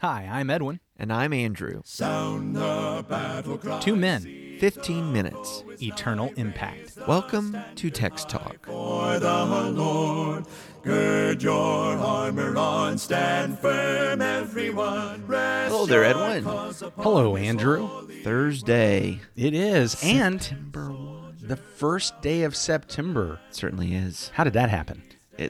Hi, I'm Edwin. And I'm Andrew. Sound the battle cry. Two men. 15 minutes. Eternal impact. Welcome to Text Talk. For the Lord, gird your armor on, stand firm, everyone. Hello there, Edwin. Hello, Andrew. Thursday. It is. September 1. The first day of September. It certainly is. How did that happen?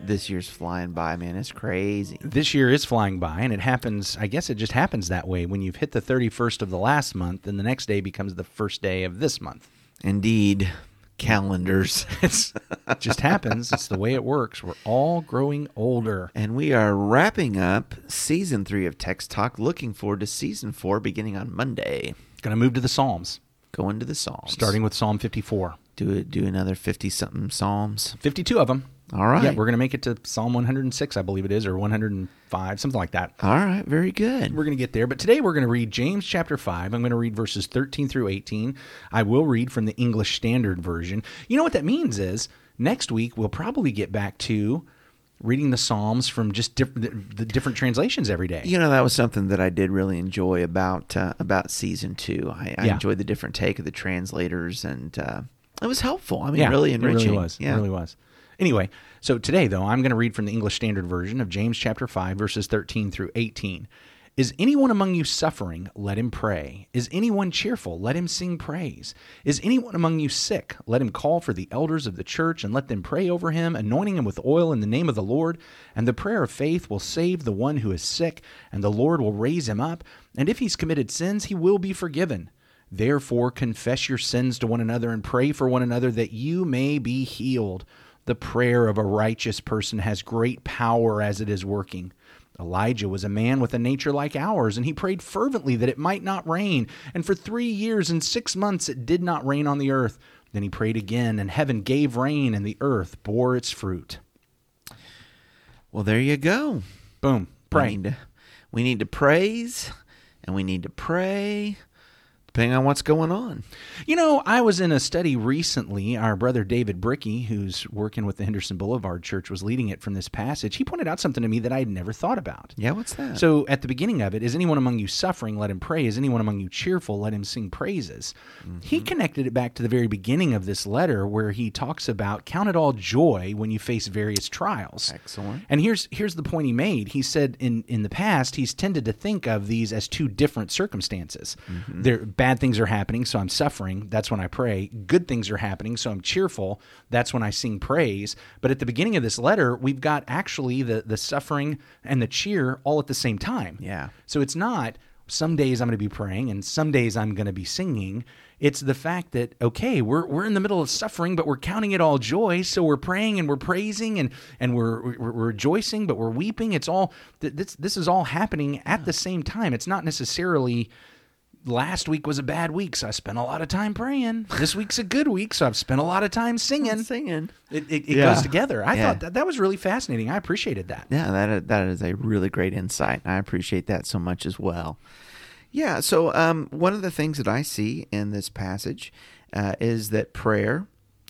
This year's flying by, man. It's crazy. This year is flying by, and it happens, I guess it just happens that way. When you've hit the 31st of the last month, then the next day becomes the first day of this month. Indeed. Calendars. It just happens. It's the way it works. We're all growing older. And we are wrapping up Season 3 of Text Talk, looking forward to Season 4 beginning on Monday. Going to move to the Psalms. Going to the Psalms. Starting with Psalm 54. Do another 50-something Psalms. 52 of them. All right. Yeah, we're going to make it to Psalm 106, I believe it is, or 105, something like that. All right, very good. We're going to get there. But today we're going to read James chapter 5. I'm going to read verses 13 through 18. I will read from the English Standard Version. You know what that means is next week we'll probably get back to reading the Psalms from just the different translations every day. You know, that was something that I did really enjoy about Season 2. I enjoyed the different take of the translators, and it was helpful. I mean, really enriching. It really was. Yeah. It really was. Anyway, so today, though, I'm going to read from the English Standard Version of James chapter 5, verses 13 through 18. Is anyone among you suffering? Let him pray. Is anyone cheerful? Let him sing praise. Is anyone among you sick? Let him call for the elders of the church and let them pray over him, anointing him with oil in the name of the Lord. And the prayer of faith will save the one who is sick, and the Lord will raise him up. And if he's committed sins, he will be forgiven. Therefore, confess your sins to one another and pray for one another that you may be healed. The prayer of a righteous person has great power as it is working. Elijah was a man with a nature like ours, and he prayed fervently that it might not rain. And for 3 years and 6 months it did not rain on the earth. Then he prayed again, and heaven gave rain, and the earth bore its fruit. Well, there you go. Boom. Pray. We need to praise, and we need to pray, depending on what's going on. You know, I was in a study recently. Our brother David Bricky, who's working with the Henderson Boulevard Church, was leading it from this passage. He pointed out something to me that I had never thought about. Yeah, what's that? So at the beginning of it, is anyone among you suffering? Let him pray. Is anyone among you cheerful? Let him sing praises. Mm-hmm. He connected it back to the very beginning of this letter where he talks about count it all joy when you face various trials. Excellent. And here's the point he made. He said in the past, he's tended to think of these as two different circumstances. Mm-hmm. Bad things are happening, so I'm suffering. That's when I pray. Good things are happening, so I'm cheerful. That's when I sing praise. But at the beginning of this letter, we've got actually the suffering and the cheer all at the same time. Yeah. So it's not some days I'm going to be praying and some days I'm going to be singing. It's the fact that, okay, we're in the middle of suffering, but we're counting it all joy. So we're praying and we're praising and we're rejoicing, but we're weeping. It's all this is all happening at the same time. It's not necessarily last week was a bad week, so I spent a lot of time praying. This week's a good week, so I've spent a lot of time singing. It goes together. I thought that was really fascinating. I appreciated that. Yeah, that is a really great insight. I appreciate that so much as well. Yeah, so one of the things that I see in this passage is that prayer,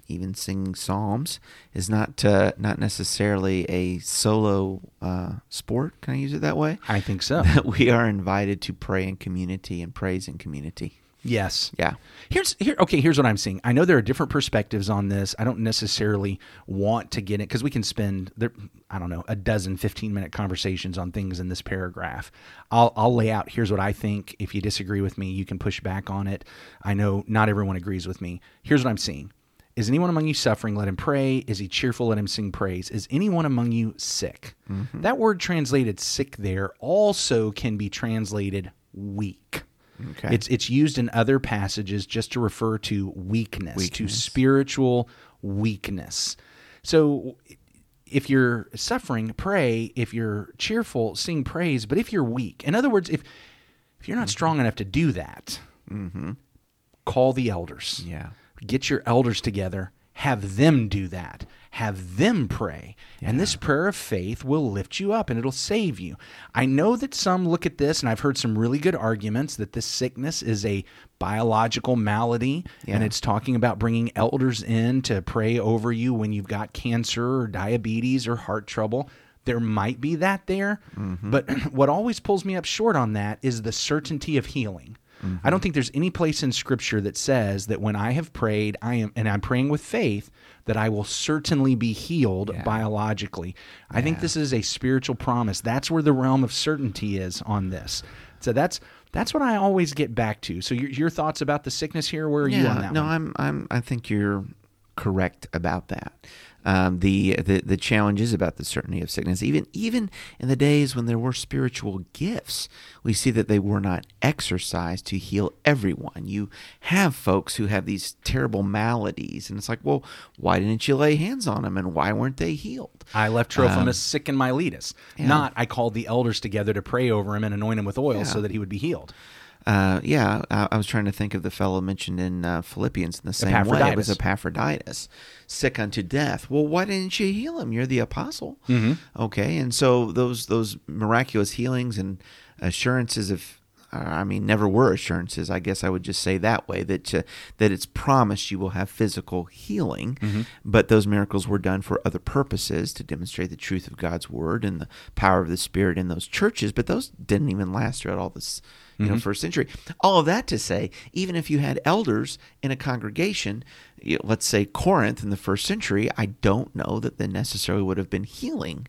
even singing psalms, is not necessarily a solo sport. Can I use it that way? I think so. We are invited to pray in community and praise in community. Yes. Yeah. Here's what I'm seeing. I know there are different perspectives on this. I don't necessarily want to get it because we can spend, a dozen 15-minute conversations on things in this paragraph. I'll lay out, here's what I think. If you disagree with me, you can push back on it. I know not everyone agrees with me. Here's what I'm seeing. Is anyone among you suffering? Let him pray. Is he cheerful? Let him sing praise. Is anyone among you sick? Mm-hmm. That word translated sick there also can be translated weak. Okay. It's used in other passages just to refer to weakness, to spiritual weakness. So if you're suffering, pray. If you're cheerful, sing praise. But if you're weak, in other words, if you're not mm-hmm. strong enough to do that, mm-hmm. call the elders. Yeah. Get your elders together, have them do that, have them pray, and this prayer of faith will lift you up and it'll save you. I know that some look at this, and I've heard some really good arguments that this sickness is a biological malady, and it's talking about bringing elders in to pray over you when you've got cancer or diabetes or heart trouble. There might be that there, mm-hmm. but what always pulls me up short on that is the certainty of healing. Mm-hmm. I don't think there's any place in Scripture that says that when I have prayed, I'm praying with faith, that I will certainly be healed biologically. I think this is a spiritual promise. That's where the realm of certainty is on this. So that's what I always get back to. So your thoughts about the sickness here? Where are you on that? No, one? I think you're correct about that. The challenge is about the certainty of sickness. Even in the days when there were spiritual gifts, we see that they were not exercised to heal everyone. You have folks who have these terrible maladies, and it's like, well, why didn't you lay hands on them, and why weren't they healed? I left Trophimus sick in Miletus. Yeah. Not, I called the elders together to pray over him and anoint him with oil so that he would be healed. I was trying to think of the fellow mentioned in Philippians in the same way. It was Epaphroditus, sick unto death. Well, why didn't you heal him? You're the apostle. Mm-hmm. Okay, and so those miraculous healings and assurances of, never were assurances. I guess I would just say that way, that it's promised you will have physical healing, mm-hmm. but those miracles were done for other purposes, to demonstrate the truth of God's word and the power of the Spirit in those churches, but those didn't even last throughout all this first century. All of that to say, even if you had elders in a congregation, let's say Corinth in the first century, I don't know that they necessarily would have been healing.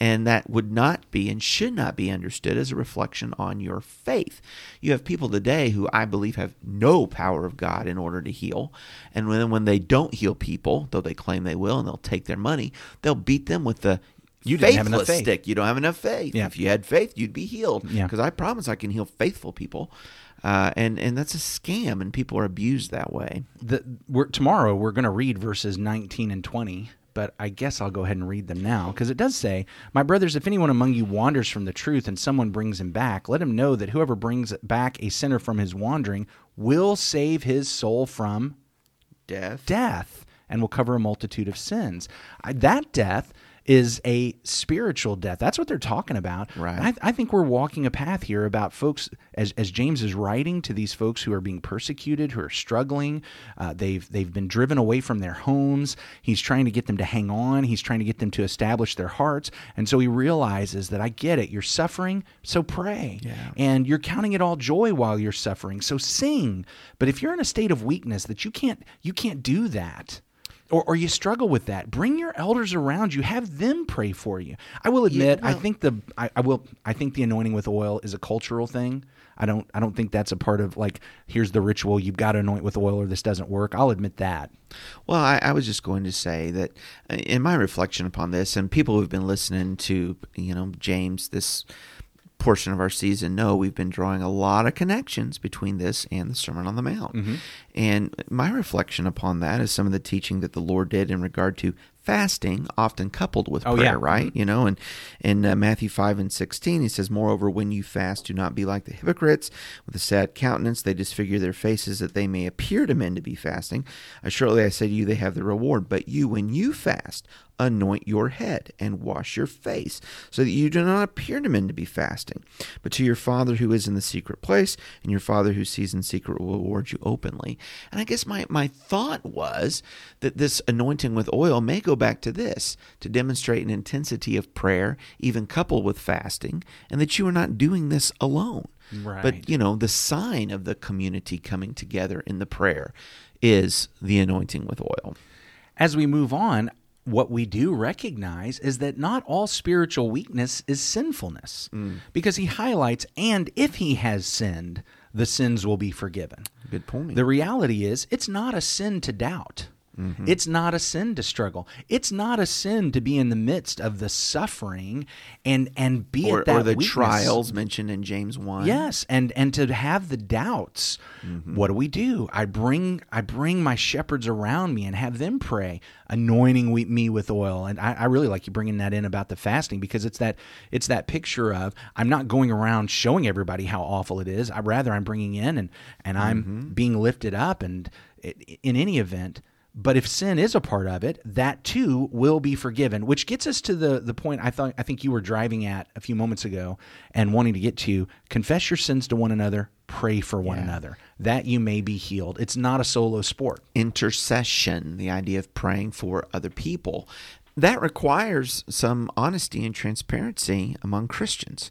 And that would not be and should not be understood as a reflection on your faith. You have people today who I believe have no power of God in order to heal. And when they don't heal people, though they claim they will, and they'll take their money, they'll beat them with the faithless stick. You don't have enough faith. Yeah. If you had faith, you'd be healed. Because I promise I can heal faithful people. And that's a scam, and people are abused that way. Tomorrow we're going to read verses 19 and 20. But I guess I'll go ahead and read them now, because it does say, "My brothers, if anyone among you wanders from the truth and someone brings him back, let him know that whoever brings back a sinner from his wandering will save his soul from death and will cover a multitude of sins." That death is a spiritual death. That's what they're talking about. Right. I think we're walking a path here about folks, as James is writing to these folks who are being persecuted, who are struggling. They've been driven away from their homes. He's trying to get them to hang on. He's trying to get them to establish their hearts. And so he realizes that, I get it. You're suffering, so pray. Yeah. And you're counting it all joy while you're suffering, so sing. But if you're in a state of weakness that you can't do that, or you struggle with that, bring your elders around you. Have them pray for you. I will admit, I think the anointing with oil is a cultural thing. I don't think that's a part of, like, here's the ritual. You've got to anoint with oil or this doesn't work. I'll admit that. Well, I was just going to say that in my reflection upon this, and people who've been listening to James this portion of our season know we've been drawing a lot of connections between this and the Sermon on the Mount. Mm-hmm. And my reflection upon that is some of the teaching that the Lord did in regard to fasting, often coupled with prayer, right? Mm-hmm. And in Matthew 5 and 16, he says, "Moreover, when you fast, do not be like the hypocrites. With a sad countenance, they disfigure their faces that they may appear to men to be fasting. Assuredly, I say to you, they have the reward. But you, when you fast, anoint your head and wash your face, so that you do not appear to men to be fasting, but to your Father who is in the secret place, and your Father who sees in secret will reward you openly." And I guess my thought was that this anointing with oil may go back to this, to demonstrate an intensity of prayer, even coupled with fasting, and that you are not doing this alone. Right. But, the sign of the community coming together in the prayer is the anointing with oil. As we move on, what we do recognize is that not all spiritual weakness is sinfulness, because he highlights, and if he has sinned, the sins will be forgiven. Good point. The reality is, it's not a sin to doubt. Mm-hmm. It's not a sin to struggle. It's not a sin to be in the midst of the suffering and be at that or the weakness. Trials mentioned in James 1. Yes, and to have the doubts. Mm-hmm. What do? I bring my shepherds around me and have them pray, anointing me with oil. And I really like you bringing that in about the fasting, because it's that picture of, I'm not going around showing everybody how awful it is. I'm bringing in and I'm being lifted up, and in any event. But if sin is a part of it, that too will be forgiven, which gets us to the point I think you were driving at a few moments ago and wanting to get to: confess your sins to one another, pray for one another, that you may be healed. It's not a solo sport. Intercession, the idea of praying for other people. that requires some honesty and transparency among Christians.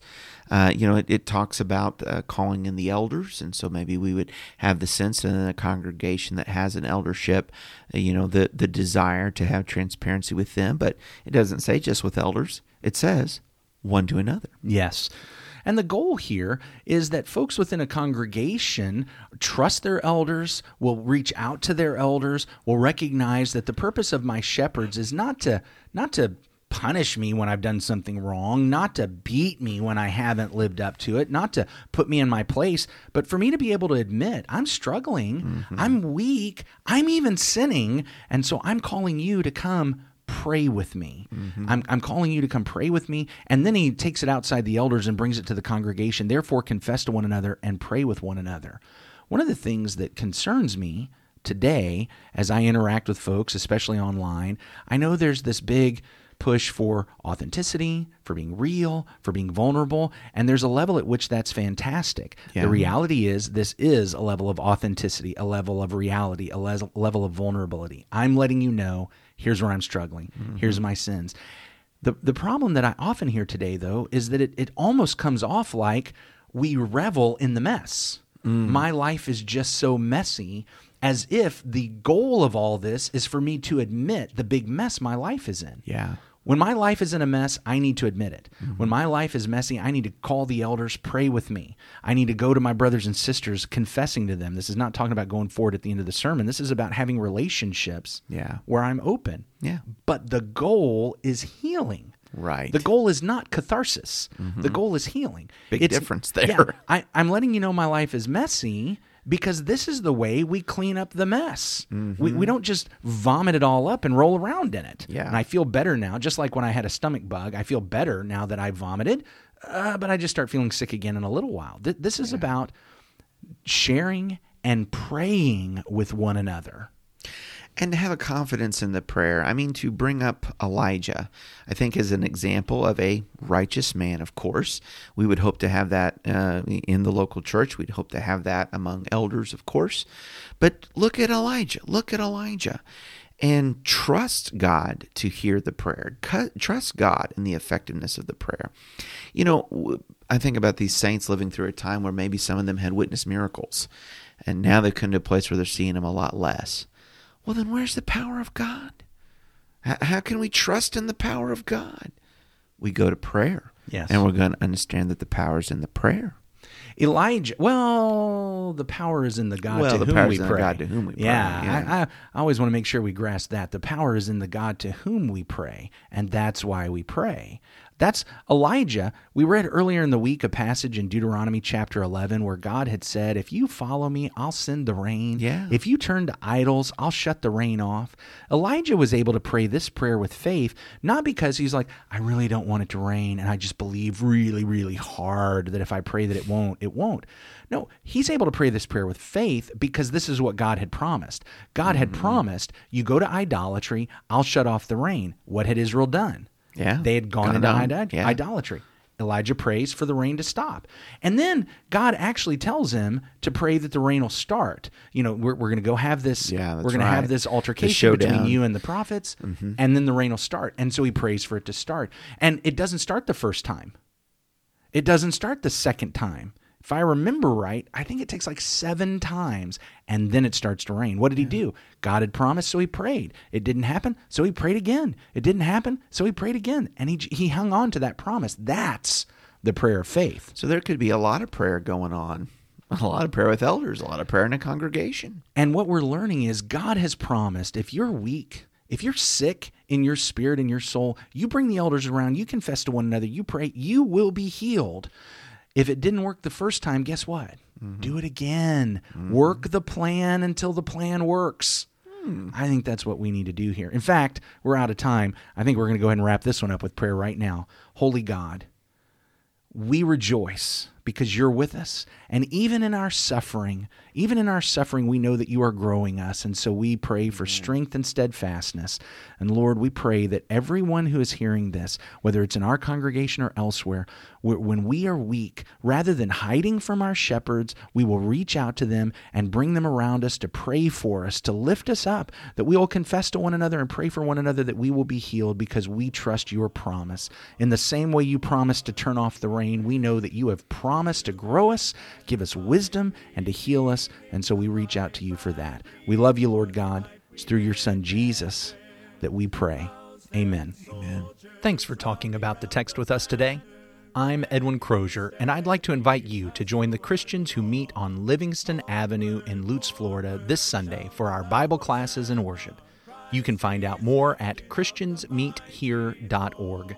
It talks about calling in the elders, and so maybe we would have the sense in a congregation that has an eldership, the desire to have transparency with them, but it doesn't say just with elders. It says one to another. Yes. And the goal here is that folks within a congregation trust their elders, will reach out to their elders, will recognize that the purpose of my shepherds is not to punish me when I've done something wrong, not to beat me when I haven't lived up to it, not to put me in my place, but for me to be able to admit I'm struggling, mm-hmm. I'm weak, I'm even sinning, and so I'm calling you to come pray with me. Mm-hmm. I'm calling you to come pray with me. And then he takes it outside the elders and brings it to the congregation. Therefore, confess to one another and pray with one another. One of the things that concerns me today as I interact with folks, especially online, I know there's this big push for authenticity, for being real, for being vulnerable, and there's a level at which that's fantastic. Yeah. The reality is this is a level of authenticity, a level of reality, a level of vulnerability. I'm letting you know here's where I'm struggling. Mm-hmm. Here's my sins. The problem that I often hear today, though, is that it almost comes off like we revel in the mess. Mm. My life is just so messy, as if the goal of all this is for me to admit the big mess my life is in. Yeah. When my life is in a mess, I need to admit it. Mm-hmm. When my life is messy, I need to call the elders, pray with me. I need to go to my brothers and sisters, confessing to them. This is not talking about going forward at the end of the sermon. This is about having relationships where I'm open. Yeah. But the goal is healing. Right. The goal is not catharsis. Mm-hmm. The goal is healing. Big difference there. Yeah, I'm letting you know my life is messy, because this is the way we clean up the mess. Mm-hmm. We don't just vomit it all up and roll around in it. Yeah. And I feel better now, just like when I had a stomach bug. I feel better now that I vomited, but I just start feeling sick again in a little while. This is about sharing and praying with one another. And to have a confidence in the prayer. I mean, to bring up Elijah, I think, is an example of a righteous man, of course. We would hope to have that in the local church. We'd hope to have that among elders, of course. But look at Elijah. Look at Elijah. And trust God to hear the prayer. Trust God in the effectiveness of the prayer. I think about these saints living through a time where maybe some of them had witnessed miracles, and now they've come to a place where they're seeing them a lot less. Well, then where's the power of God? How can we trust in the power of God? We go to prayer. Yes. And we're going to understand that the power is in the prayer. Elijah, the power is in the God to whom we pray. The God to whom we pray. I always want to make sure we grasp that. The power is in the God to whom we pray, and that's why we pray. That's Elijah. We read earlier in the week a passage in Deuteronomy chapter 11 where God had said, if you follow me, I'll send the rain. Yeah. If you turn to idols, I'll shut the rain off. Elijah was able to pray this prayer with faith, not because he's like, I really don't want it to rain, and I just believe really, really hard that if I pray that it won't, it won't. No, he's able to pray this prayer with faith because this is what God had promised. God had promised, you go to idolatry, I'll shut off the rain. What had Israel done? Yeah, they had gone into idolatry. Elijah prays for the rain to stop. And then God actually tells him to pray that the rain will start. We're going to go have this have this altercation between you and the prophets, mm-hmm. and then the rain will start. And so he prays for it to start. And it doesn't start the first time. It doesn't start the second time. If I remember right, I think it takes like 7 times, and then it starts to rain. What did he do? God had promised, so he prayed. It didn't happen, so he prayed again. It didn't happen, so he prayed again. And he hung on to that promise. That's the prayer of faith. So there could be a lot of prayer going on, a lot of prayer with elders, a lot of prayer in a congregation. And what we're learning is God has promised, if you're weak, if you're sick in your spirit and your soul, you bring the elders around, you confess to one another, you pray, you will be healed. If it didn't work the first time, guess what? Mm-hmm. Do it again. Mm-hmm. Work the plan until the plan works. I think that's what we need to do here. In fact, we're out of time. I think we're going to go ahead and wrap this one up with prayer right now. Holy God, we rejoice because you're with us. And even in our suffering, we know that you are growing us. And so we pray for strength and steadfastness. And Lord, we pray that everyone who is hearing this, whether it's in our congregation or elsewhere, when we are weak, rather than hiding from our shepherds, we will reach out to them and bring them around us to pray for us, to lift us up, that we will confess to one another and pray for one another that we will be healed because we trust your promise. In the same way you promised to turn off the rain, we know that you have promised to grow us, give us wisdom, and to heal us, and so we reach out to you for that. We love you, Lord God. It's through your Son, Jesus, that we pray. Amen. Amen. Thanks for talking about the text with us today. I'm Edwin Crozier, and I'd like to invite you to join the Christians who meet on Livingston Avenue in Lutz, Florida, this Sunday for our Bible classes and worship. You can find out more at ChristiansMeetHere.org.